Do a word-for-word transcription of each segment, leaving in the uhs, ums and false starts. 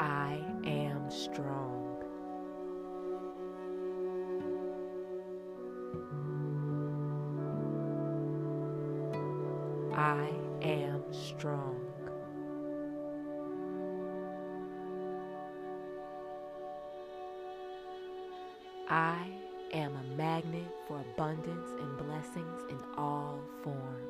I am strong. I am strong. I am a magnet for abundance and blessings in all forms.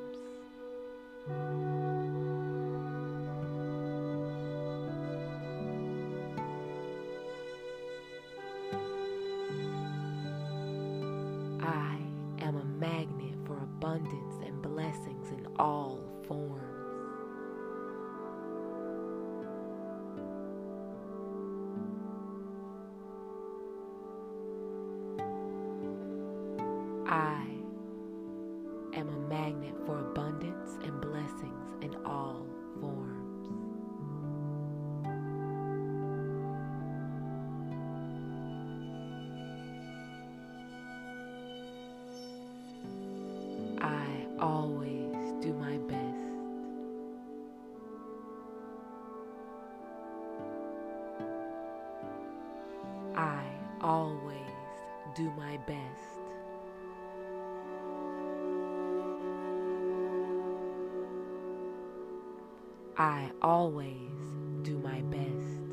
I am a magnet for abundance and blessings in all forms. I am a magnet for abundance and blessings in all forms. I always do my best. I always do my best. I always do my best.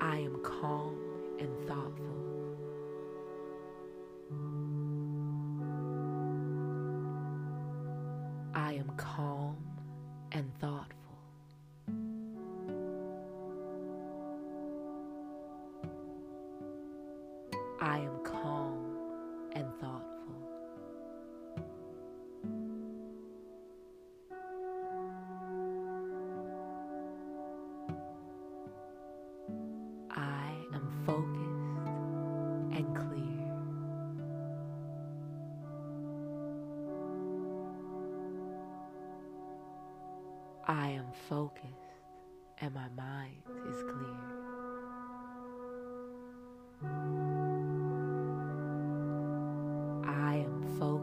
I am calm and thoughtful. I am calm and thoughtful. I am calm and thoughtful. Focused and clear. I am focused and my mind is clear. I am focused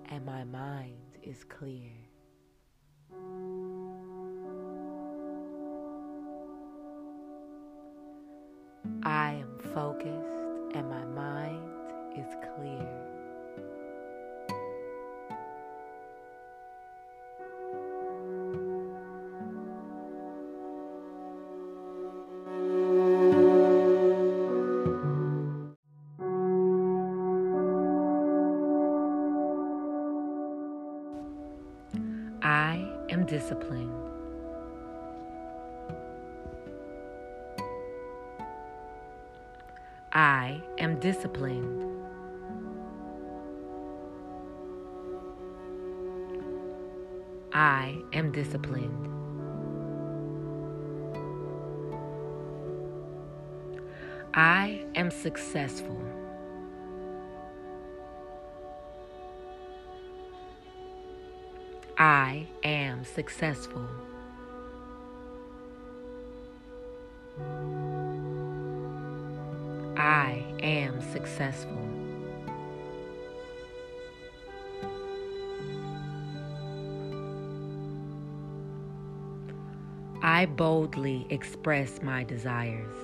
and my mind is clear. I am focused and my mind is clear. I am disciplined. I am disciplined. I am disciplined. I am successful. I am successful. I am successful. I boldly express my desires.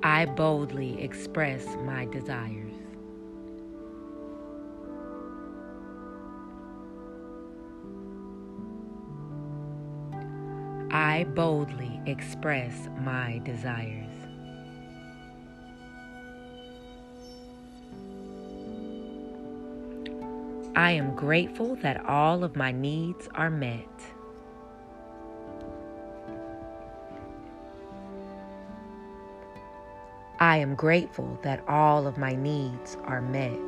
I boldly express my desires. I boldly express my desires. I am grateful that all of my needs are met. I am grateful that all of my needs are met.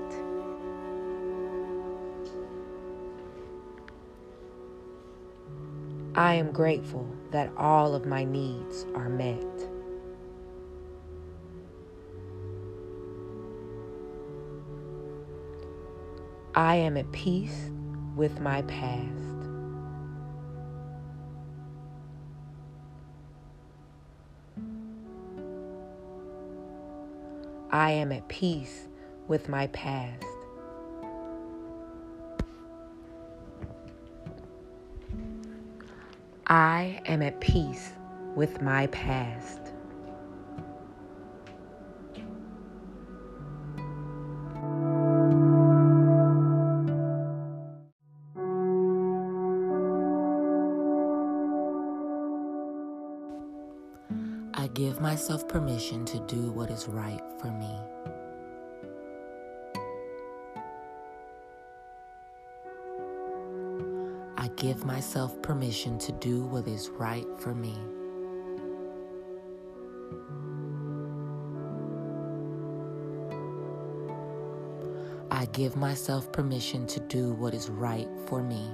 I am grateful that all of my needs are met. I am at peace with my past. I am at peace with my past. I am at peace with my past. I give myself permission to do what is right for me. I give myself permission to do what is right for me. I give myself permission to do what is right for me.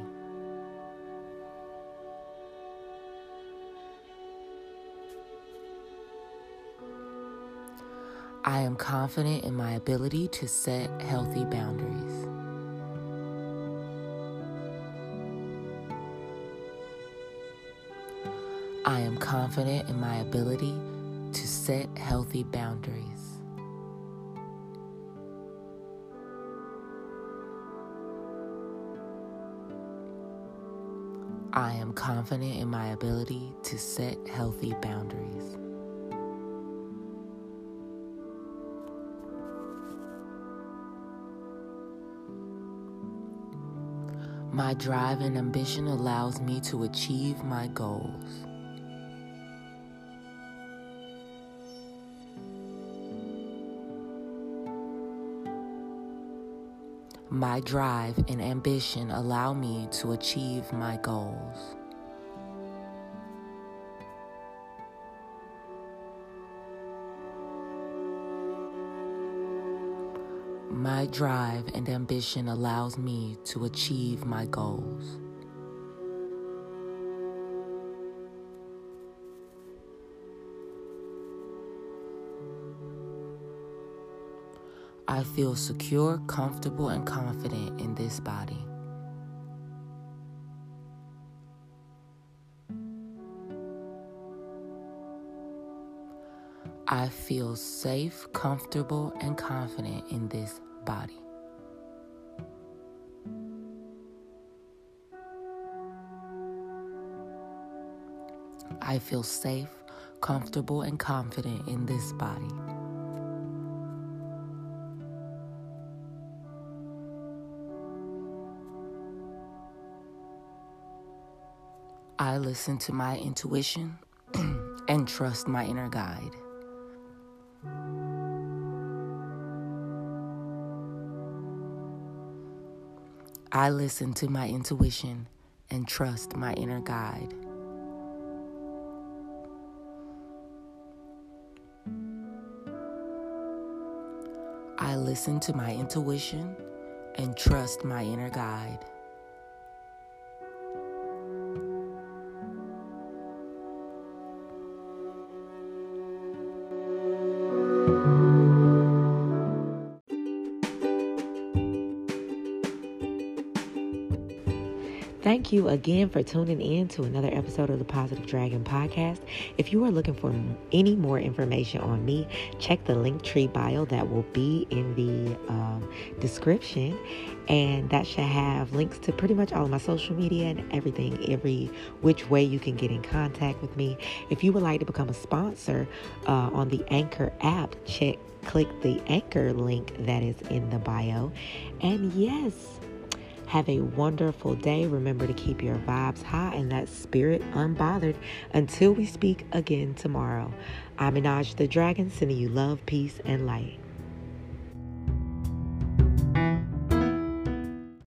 I am confident in my ability to set healthy boundaries. I am confident in my ability to set healthy boundaries. I am confident in my ability to set healthy boundaries. My drive and ambition allows me to achieve my goals. My drive and ambition allow me to achieve my goals. My drive and ambition allows me to achieve my goals. I feel secure, comfortable, and confident in this body. I feel safe, comfortable, and confident in this body. I feel safe, comfortable, and confident in this body. I listen to my intuition and trust my inner guide. I listen to my intuition and trust my inner guide. I listen to my intuition and trust my inner guide. Thank you again for tuning in to another episode of the Positive Dragon Podcast. If you are looking for any more information on me, check the Linktree bio that will be in the um, description. And that should have links to pretty much all of my social media and everything, every which way you can get in contact with me. If you would like to become a sponsor uh, on the Anchor app, check click the Anchor link that is in the bio. And yes, have a wonderful day. Remember to keep your vibes high and that spirit unbothered until we speak again tomorrow. I'm Minaj the Dragon, sending you love, peace, and light.